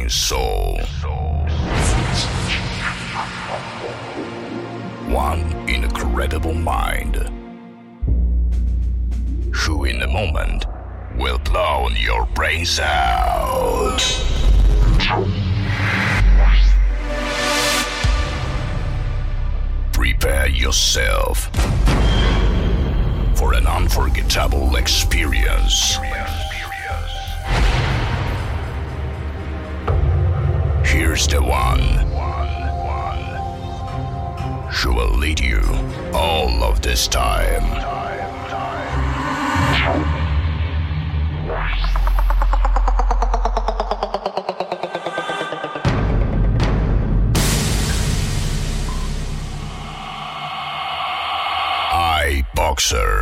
Racing Soul. One incredible mind, who in a moment will blow your brains out. Prepare yourself for an unforgettable experience. Here's the one who will lead you all of this time. iBoxer.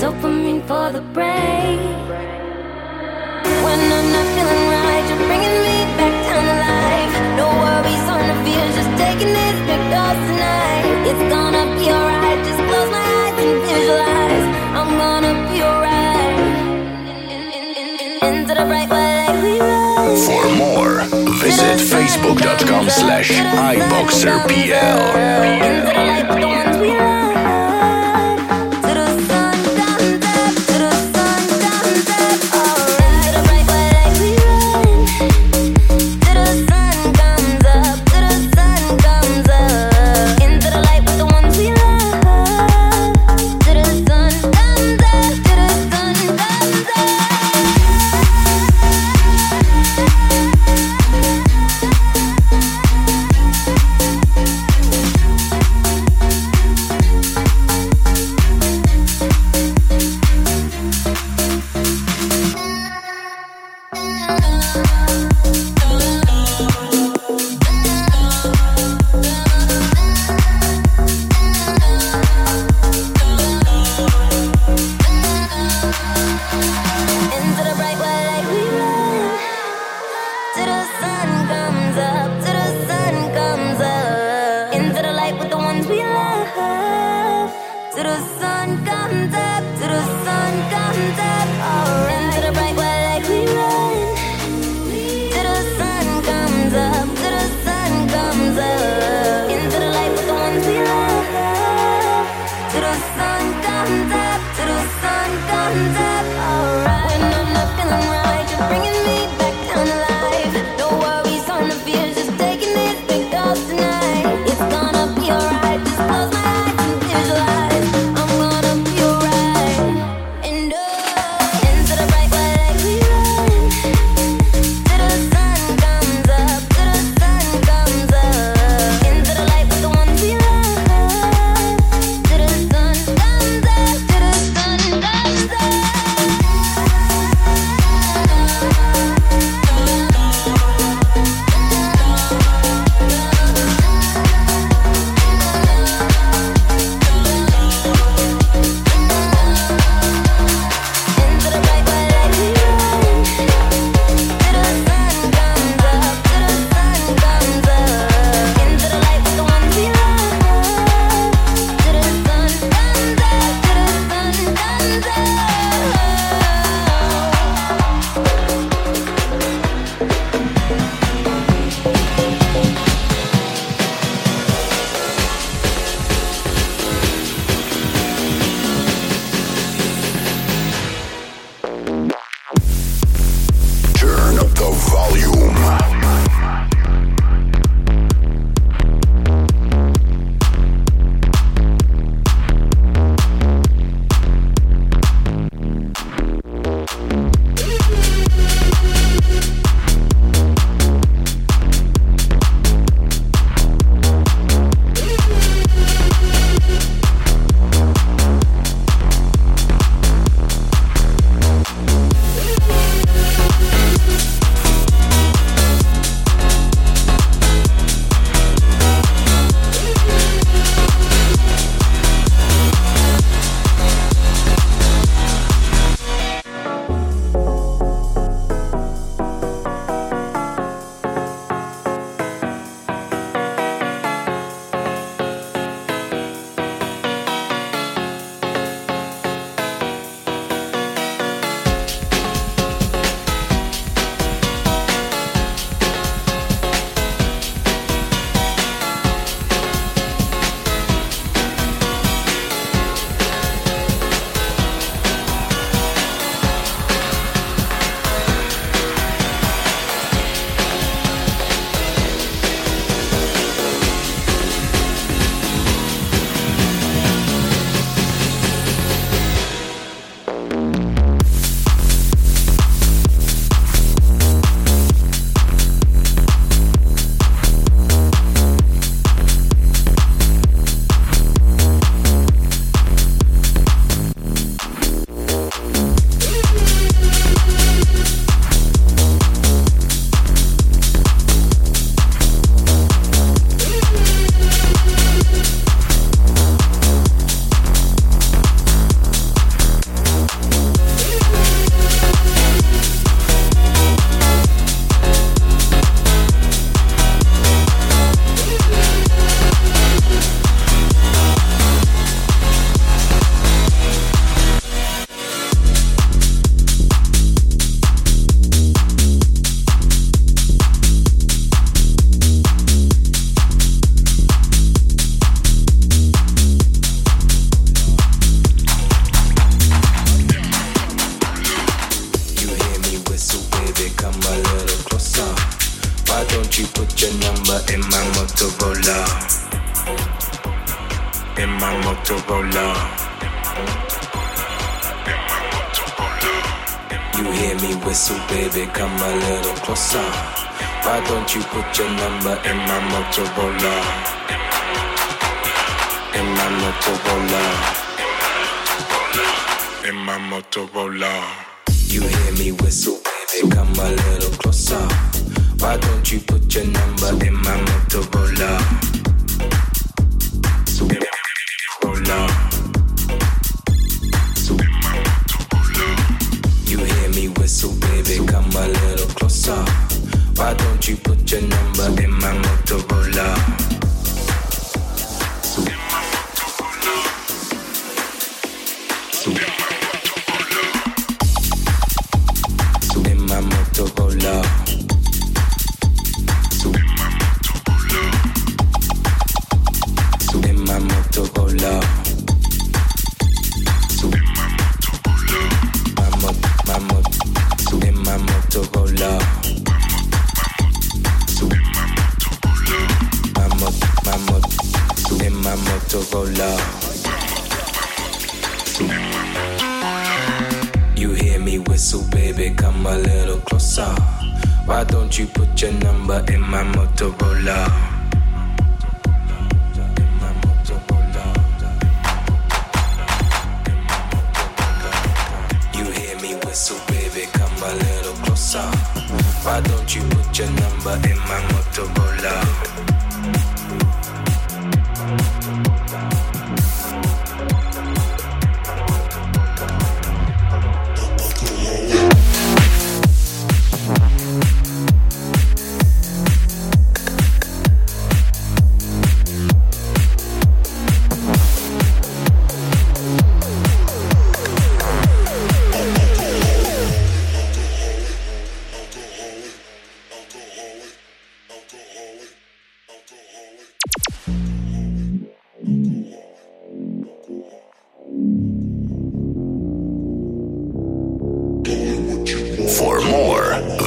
Dopamine for the brain. When I'm not feeling right, visit facebook.com/iBoxerPL. you put your number in my Motorola. In my Motorola. In my Motorola. You hear me whistle, baby, come a little closer. Why don't you put your number in my Motorola? In my Motorola. In my Motorola. You hear me whistle, baby, come a little closer. Why don't you put your number in my Motorola? In my Motorola. In my Motorola. You hear me whistle, baby, come a little closer. Why don't you put your number in my Motorola?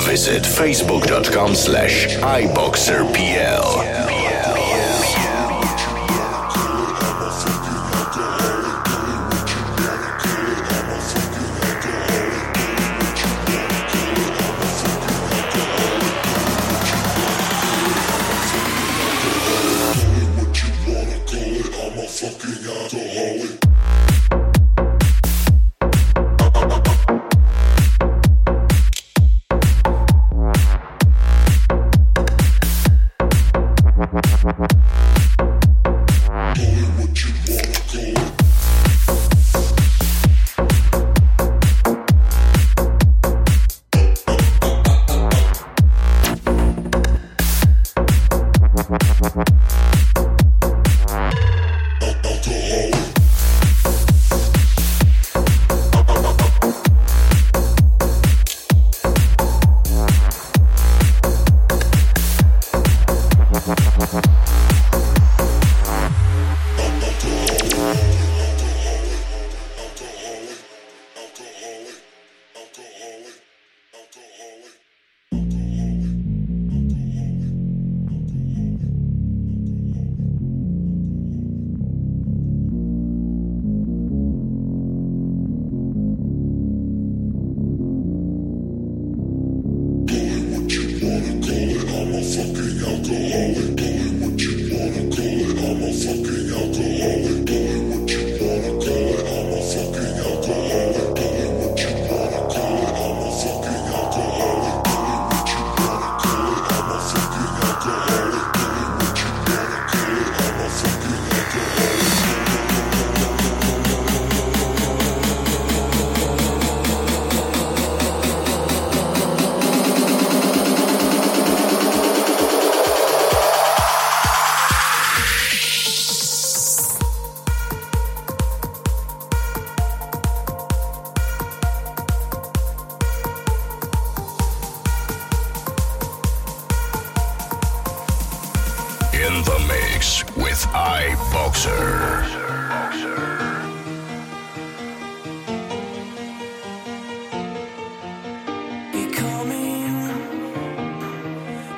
Visit facebook.com/iBoxerPL.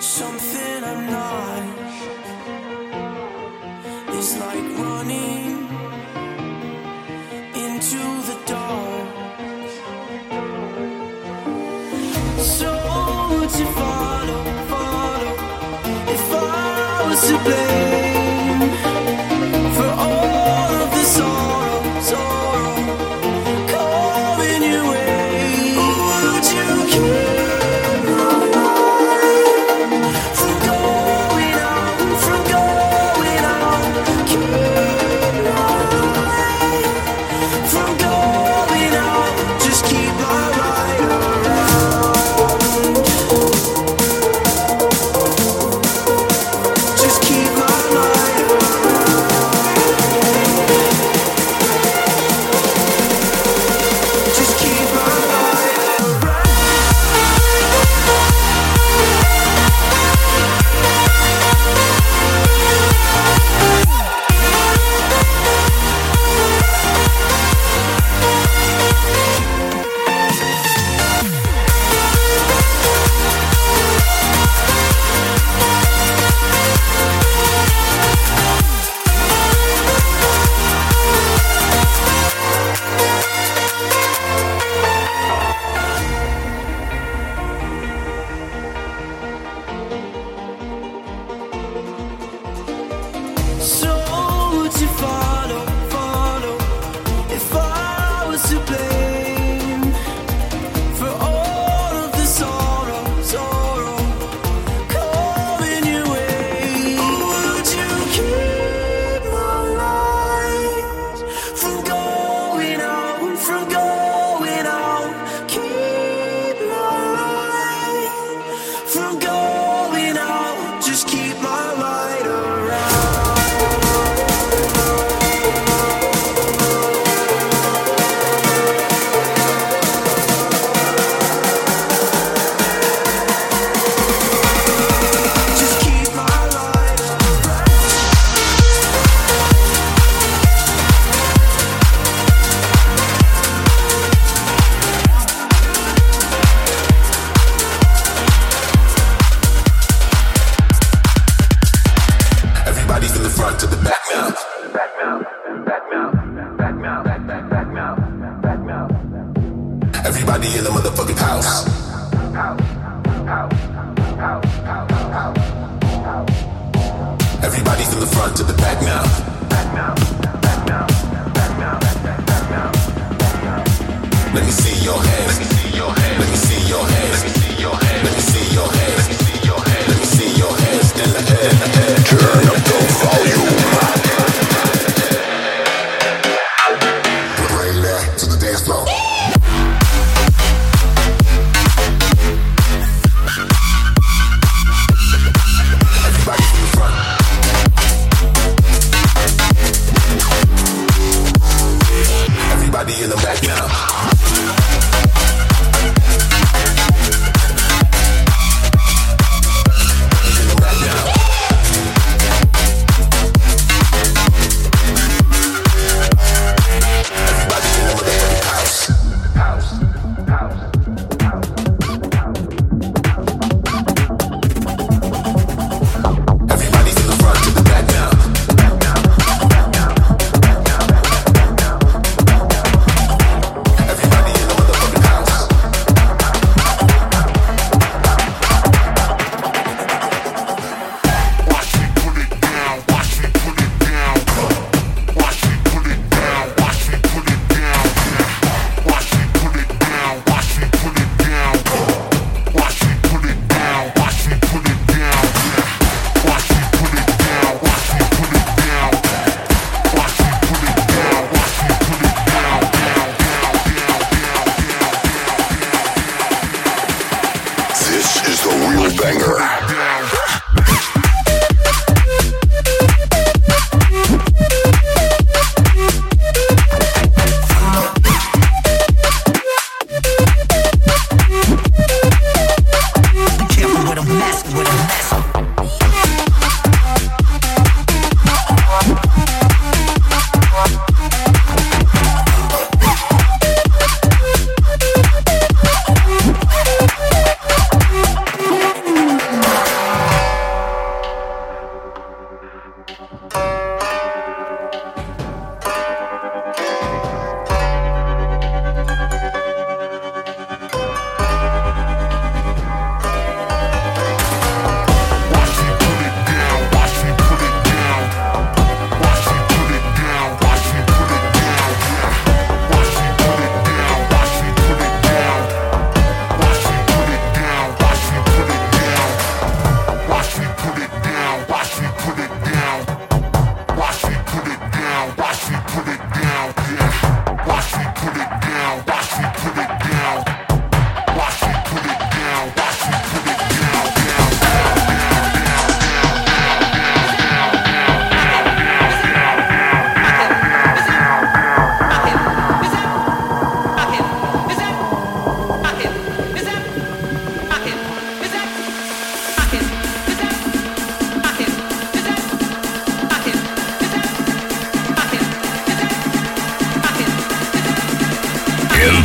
Something everything I'm not is like running into the dark. So to follow, follow, if I was to blame for all of the sorrow, sorrow coming your way, would you care?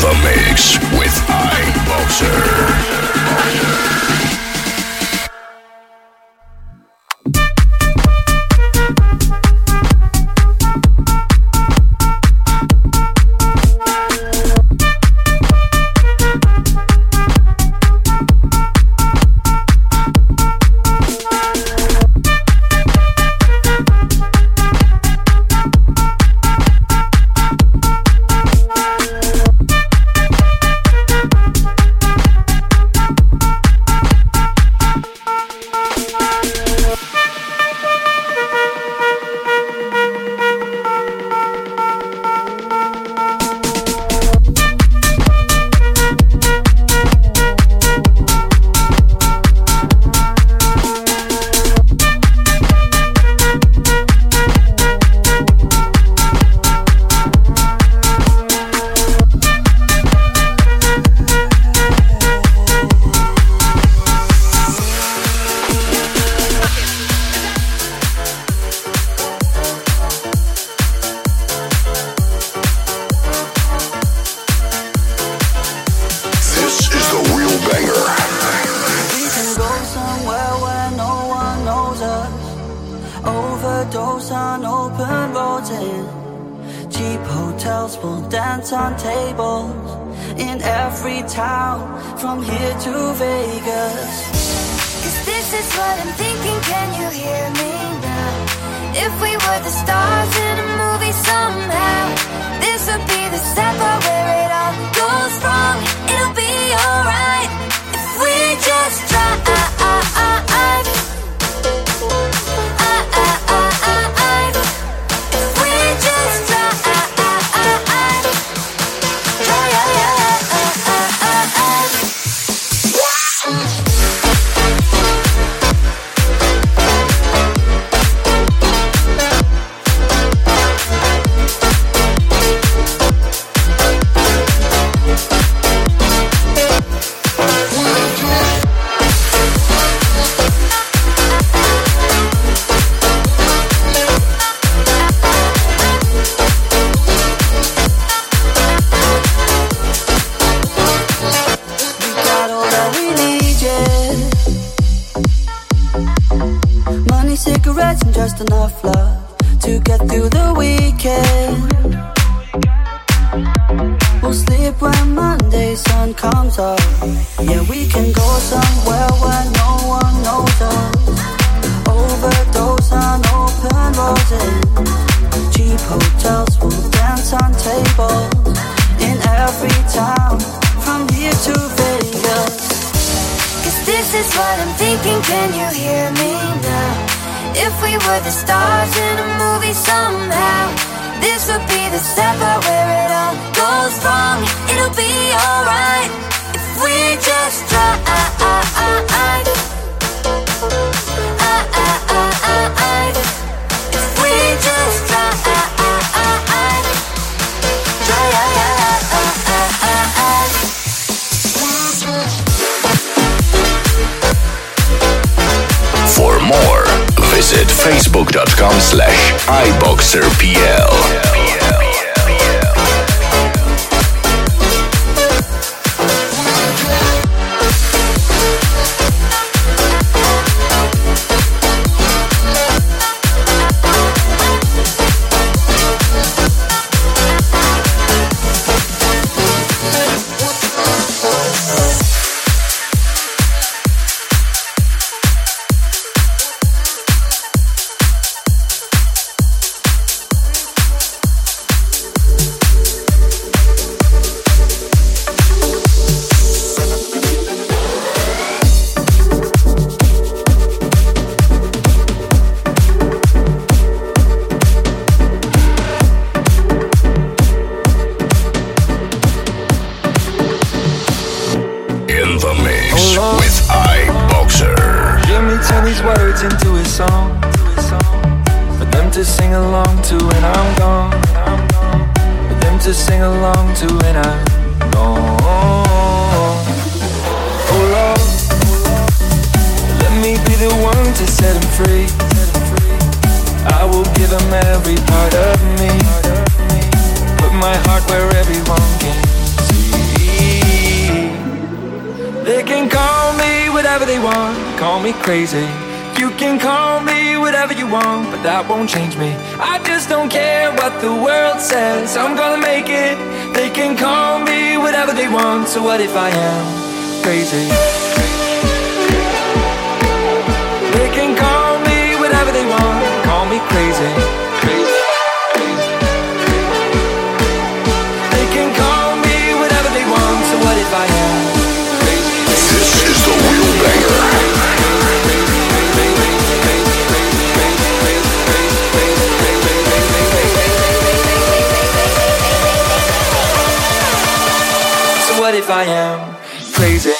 the mix with iBoxer. Overdose on open roads and cheap hotels. We'll dance on tables in every town from here to Vegas. 'Cause this is what I'm thinking, can you hear me now? If we were the stars in a movie somehow, this would be the set part where it all goes wrong. It'll be alright if we just try. Enough love to get through the weekend. We'll sleep when Monday sun comes up. Yeah, we can go somewhere where no one knows us. Overdose on open roads and cheap hotels. We'll dance on tables in every town from here to Vegas. 'Cause this is what I'm thinking, can you hear me now? If we were the stars in a movie somehow, this would be the set part where it all goes wrong. It'll be alright if we just try. If we just try. For more, visit facebook.com/iBoxerPL. Every part of me, put my heart where everyone can see. They can call me whatever they want, call me crazy. You can call me whatever you want, but that won't change me. I just don't care what the world says, I'm gonna make it. They can call me whatever they want, so what if I am crazy? They can call me whatever they want, call me crazy. They can call me whatever they want, so what if I am crazy? This is the Wheel Banger. What if I am crazy?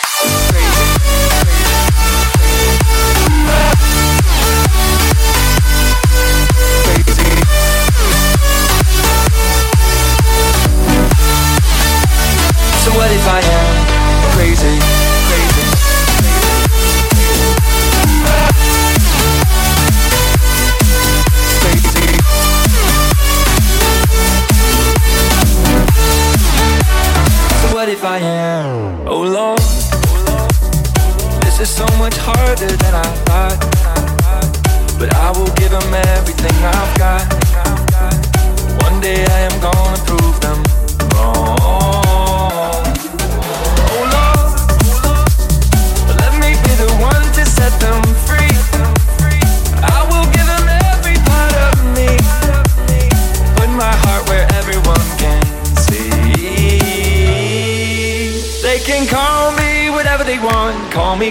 So what if I am crazy? What if I am? Oh Lord, this is so much harder than I thought, but I will give them everything I've got. One day I am gonna prove them wrong. Oh Lord, let me be the one to set them free. I will give them every part of me, put my heart where everyone can see. They can call me whatever they want, call me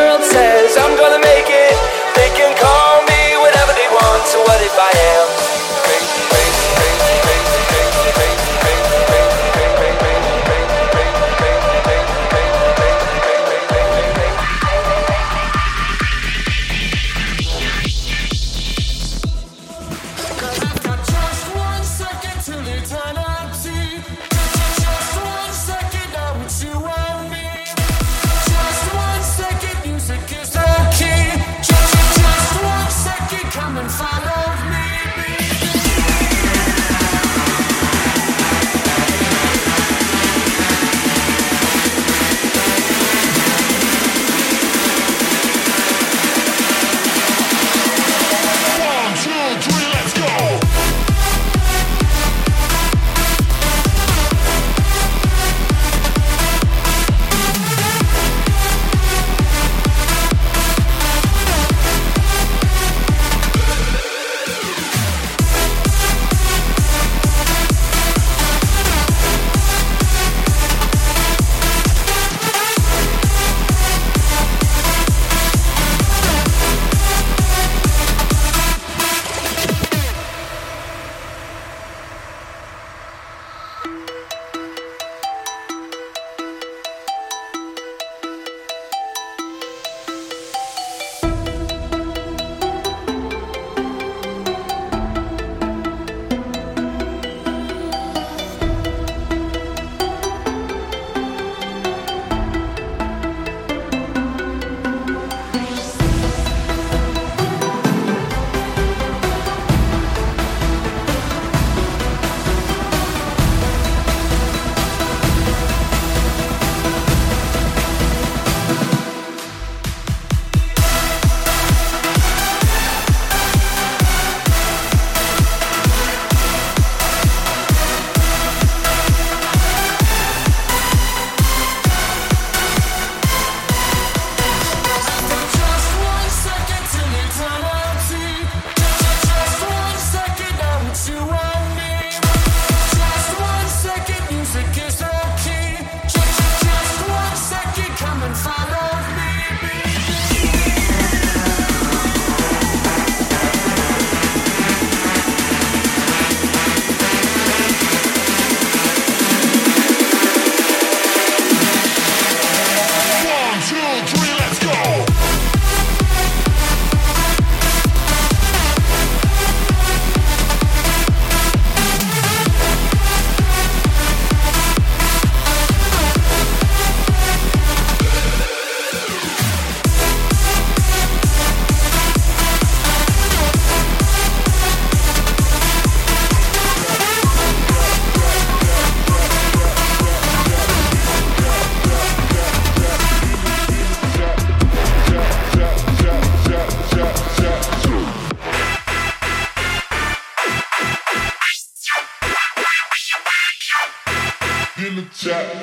says, I'm gonna make it. They can call me whatever they want, so what if I am? Check.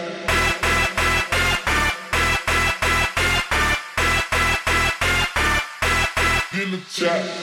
In the chat.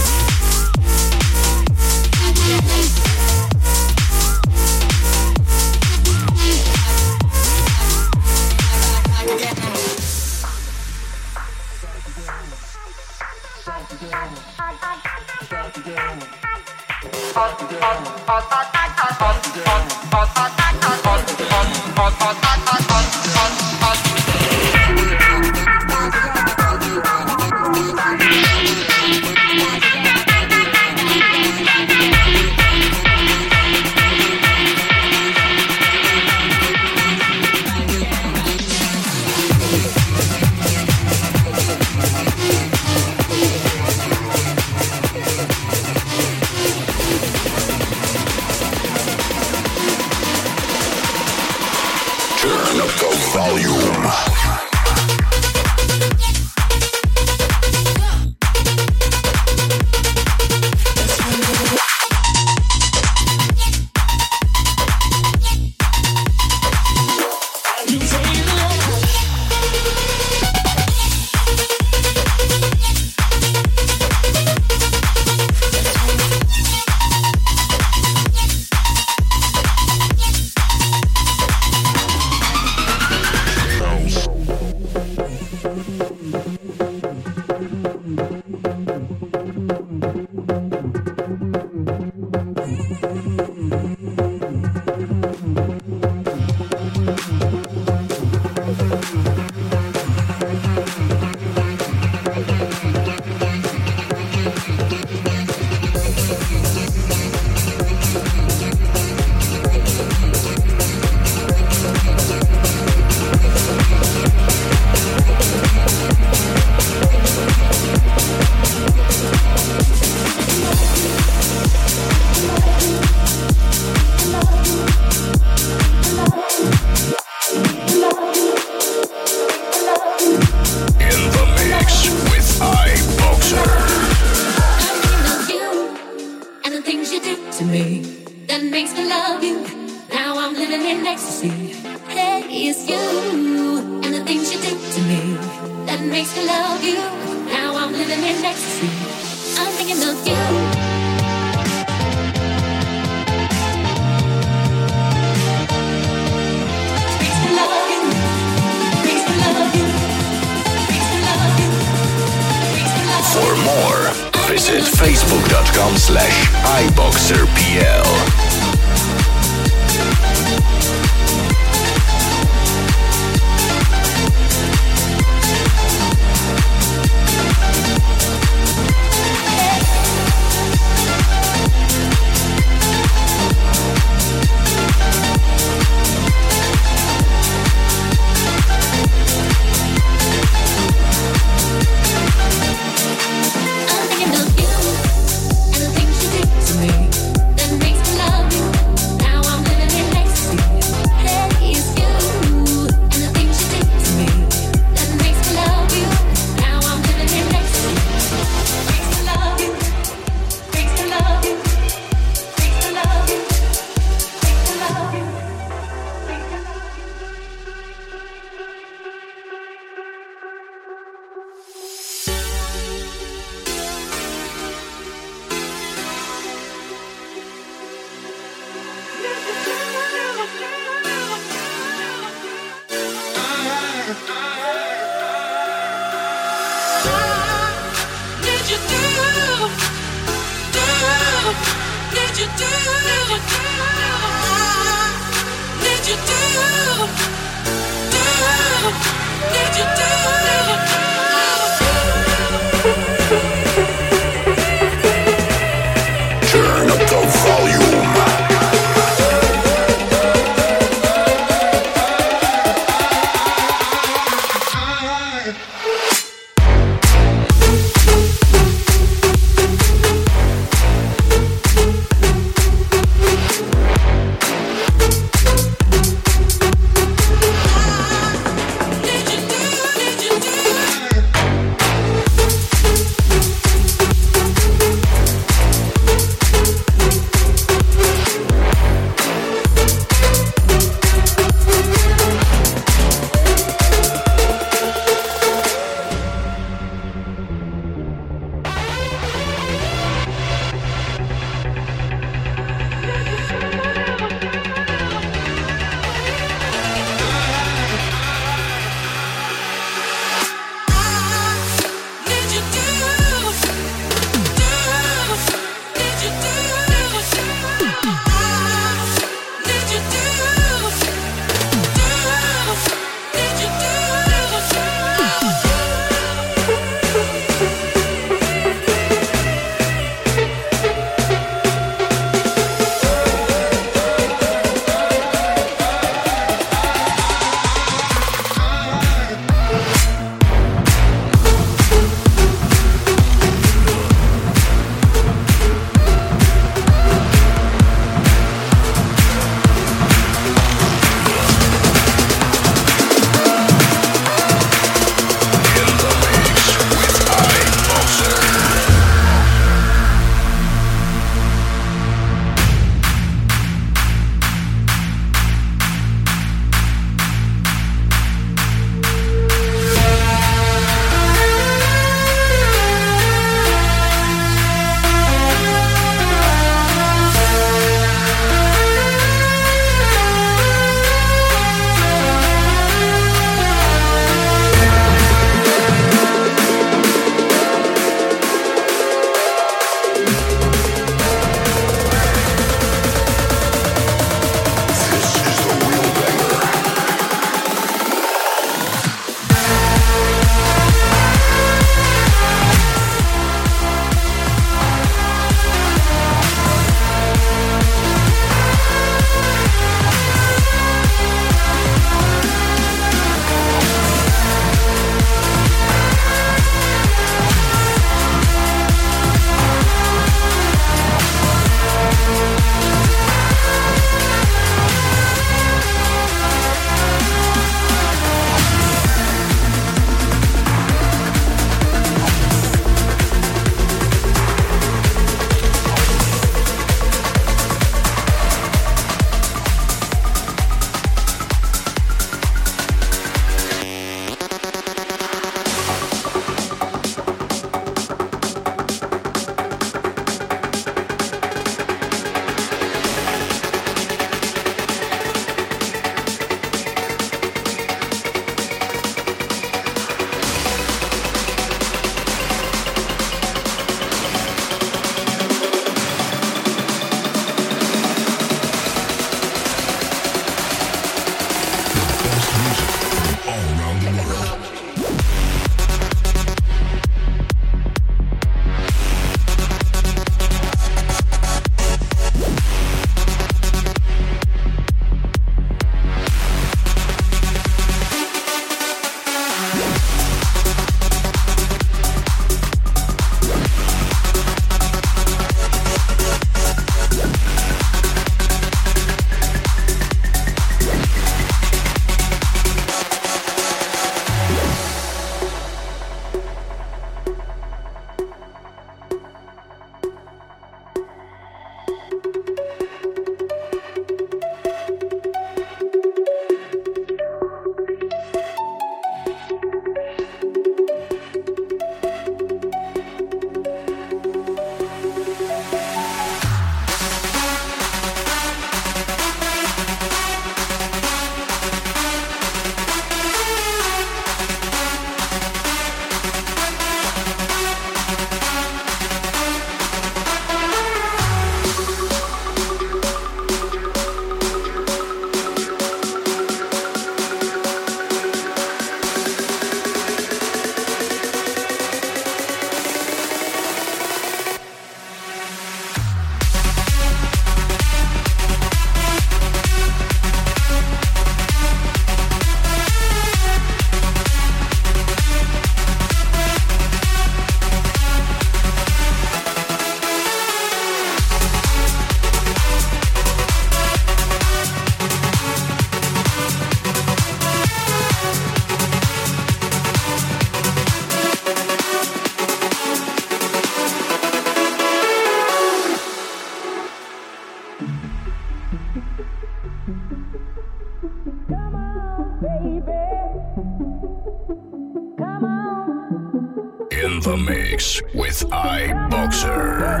in the mix with iBoxer.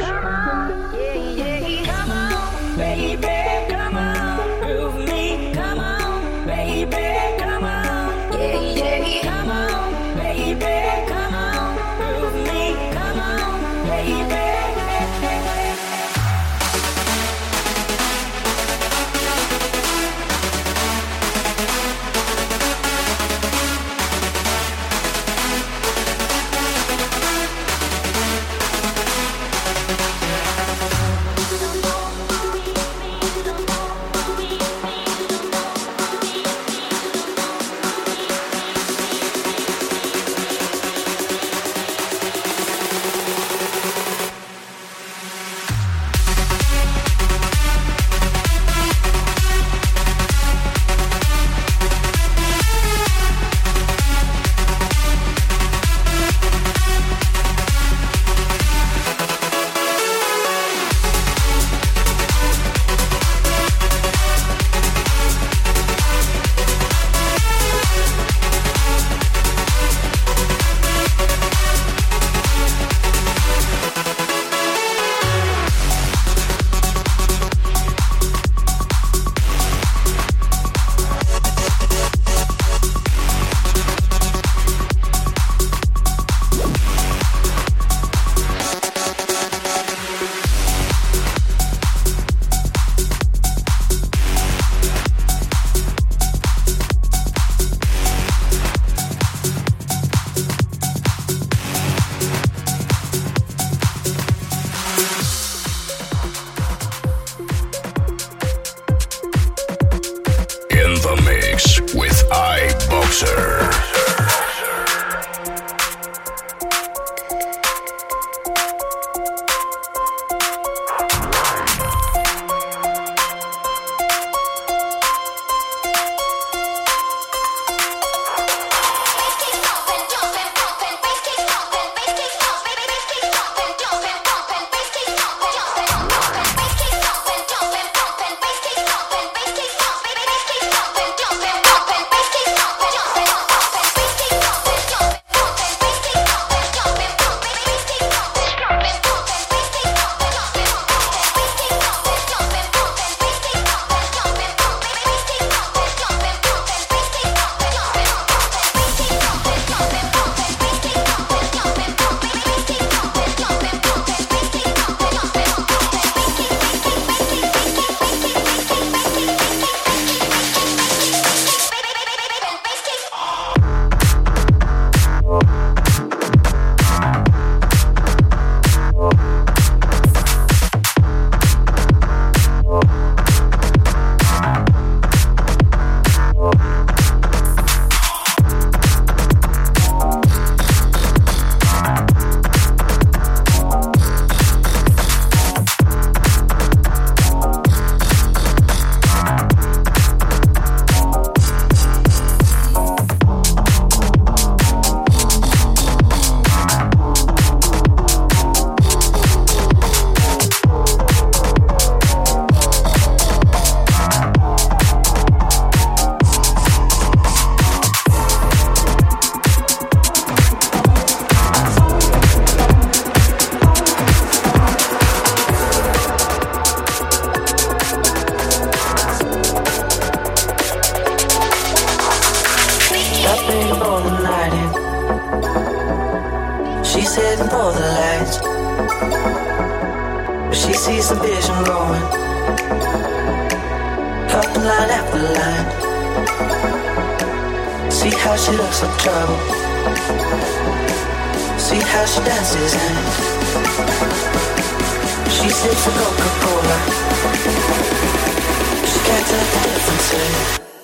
Come on, baby, come on, prove me. Come on, baby, come on, come on, baby, come on, prove me. Come on, baby.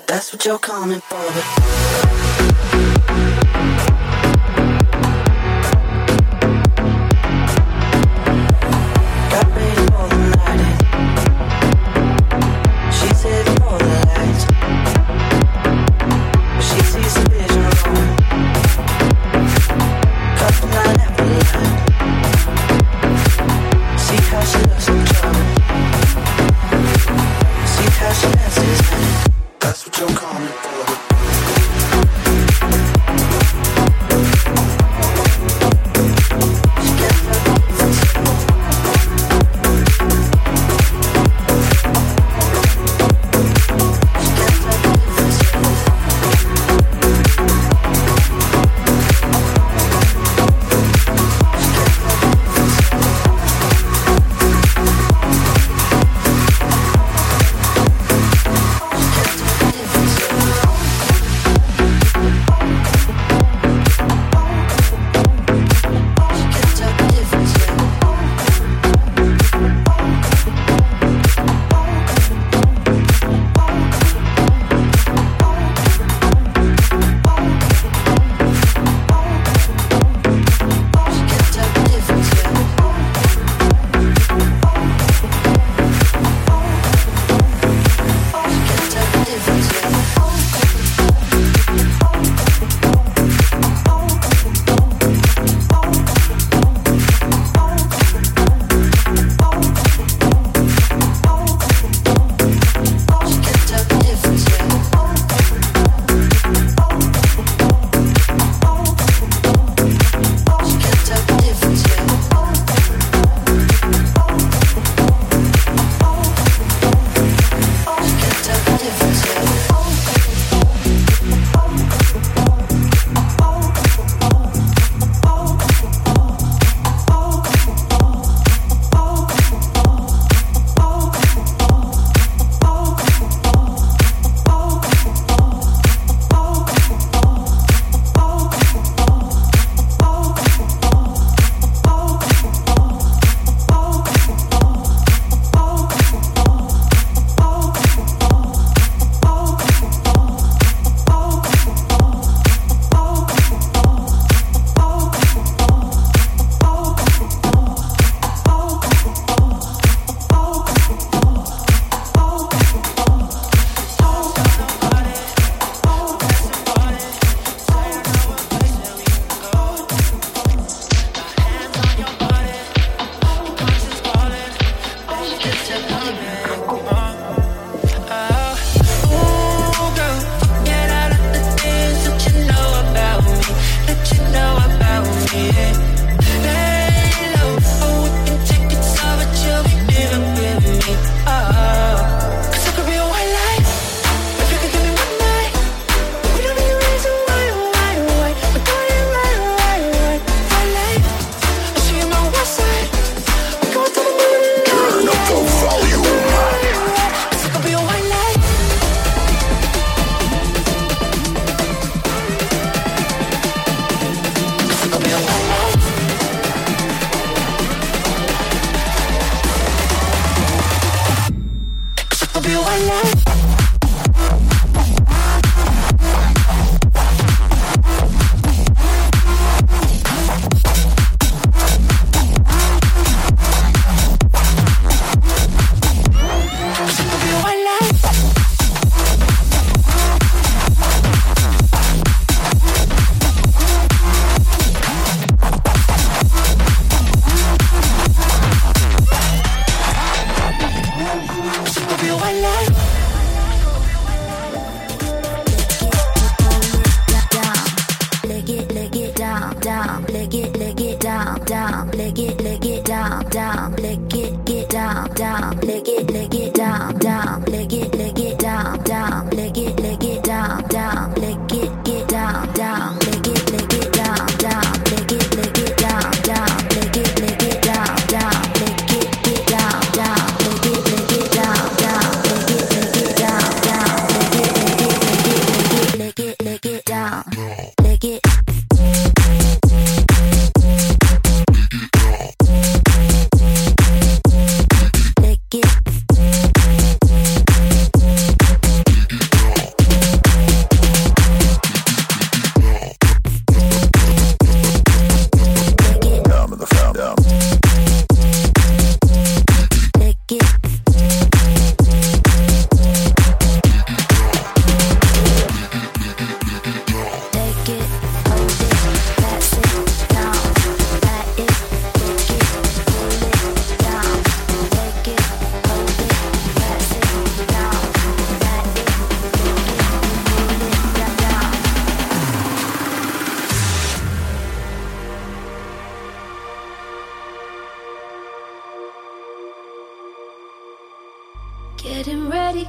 That's what you're coming for. down, lick it down, lick it get down, lick it down, lick it down, lick it down, lick it get down, lick it down, lick it down, lick it down, lick it get down, lick it down, lick it down, lick it down, lick it.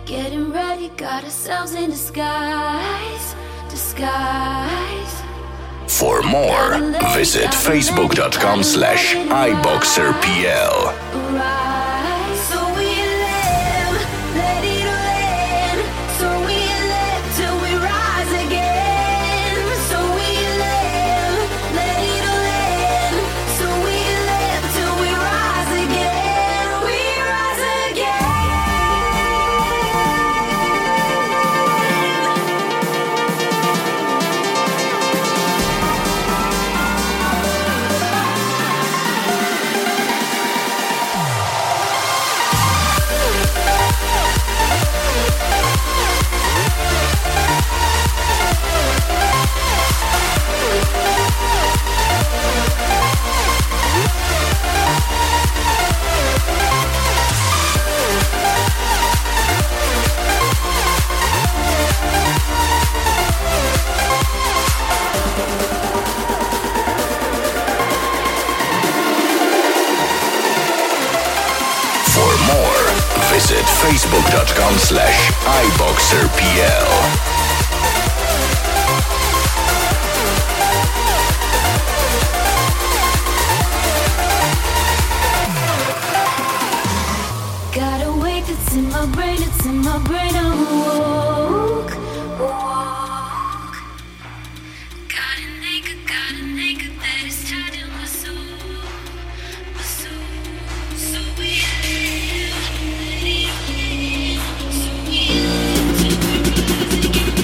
Getting ready, got ourselves in disguise, disguise. For more, visit facebook.com/iBoxerPL. Visit facebook.com/iBoxerPL. Gotta wait, it's in my brain, I'm woke, woke. Got a nigga that is tied in my soul, my soul. So we live. Thank you.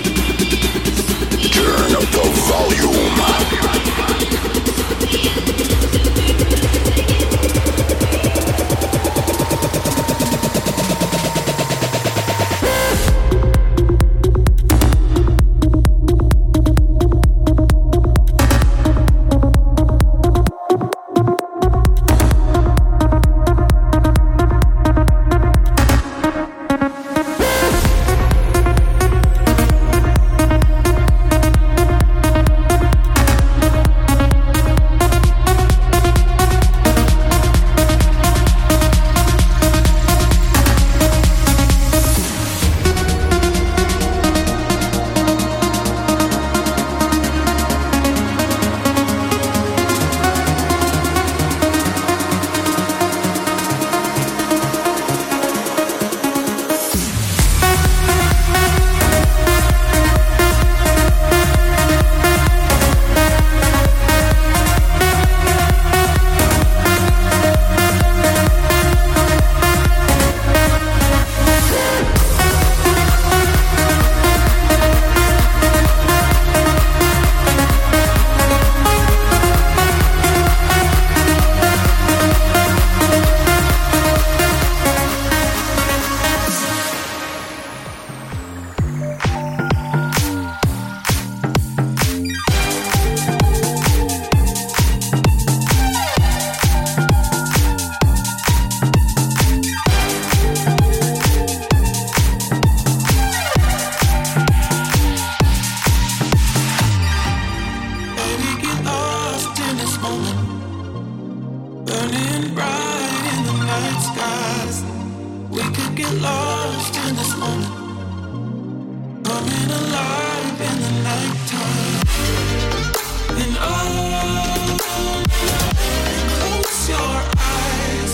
burning bright in the night skies. We could get lost in this moment, coming alive in the night time. And oh, close your eyes,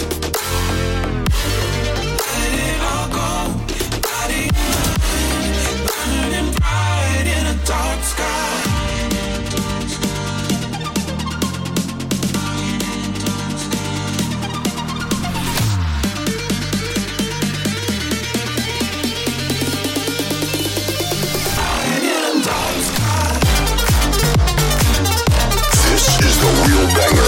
let it all go, body mind, burning bright in a dark sky. This is the real banger.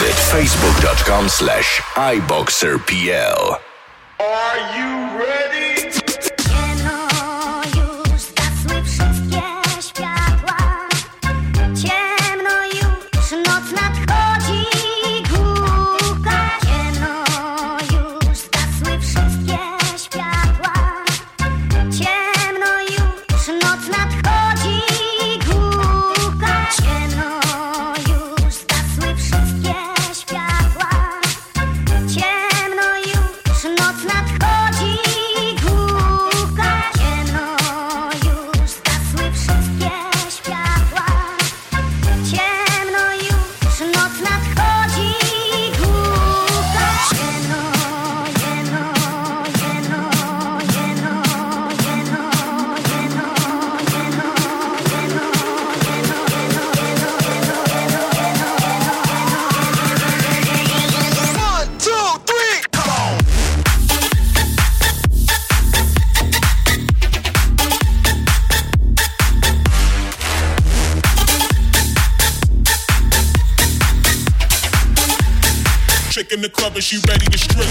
Visit facebook.com/iBoxerPL. Are you ready? In the club and she ready to strip.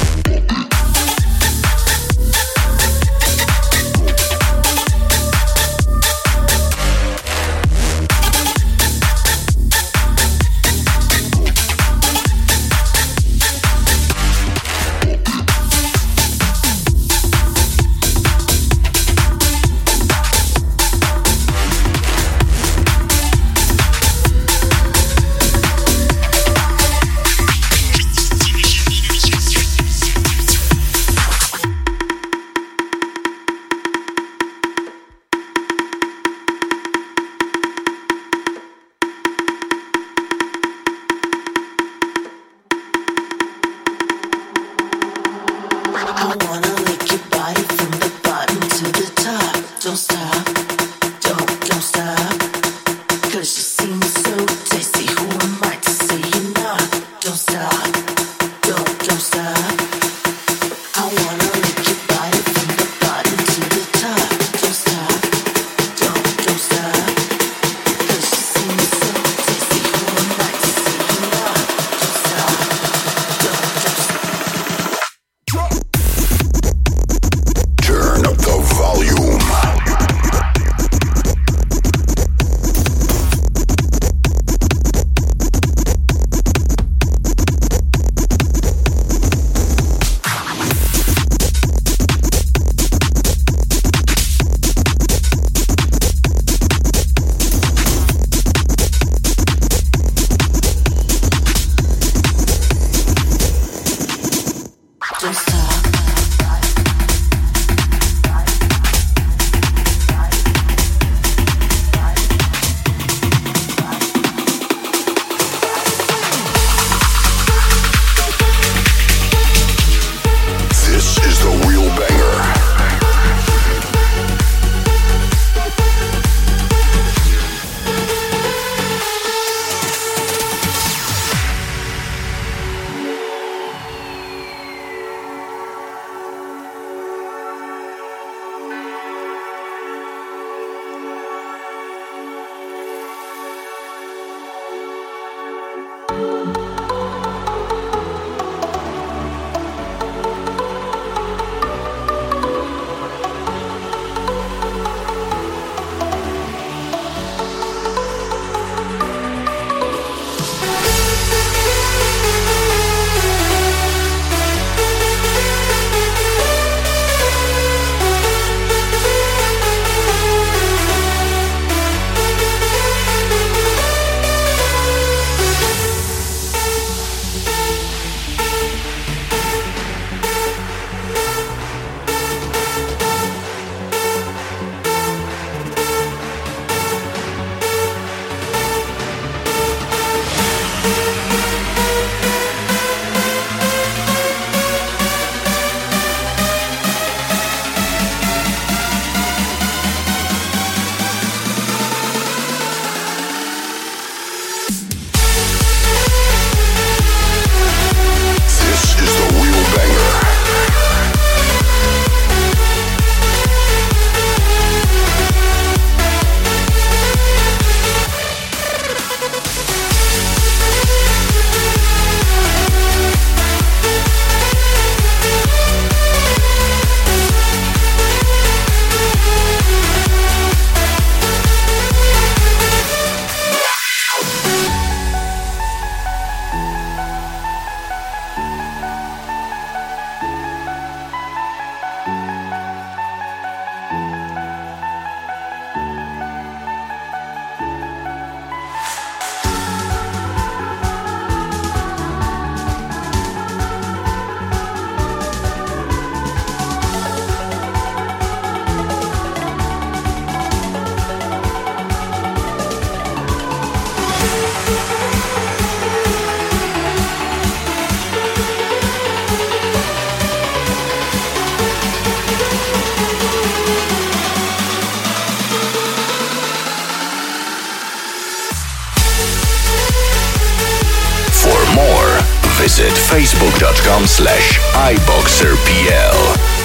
visit facebook.com/iBoxerPL.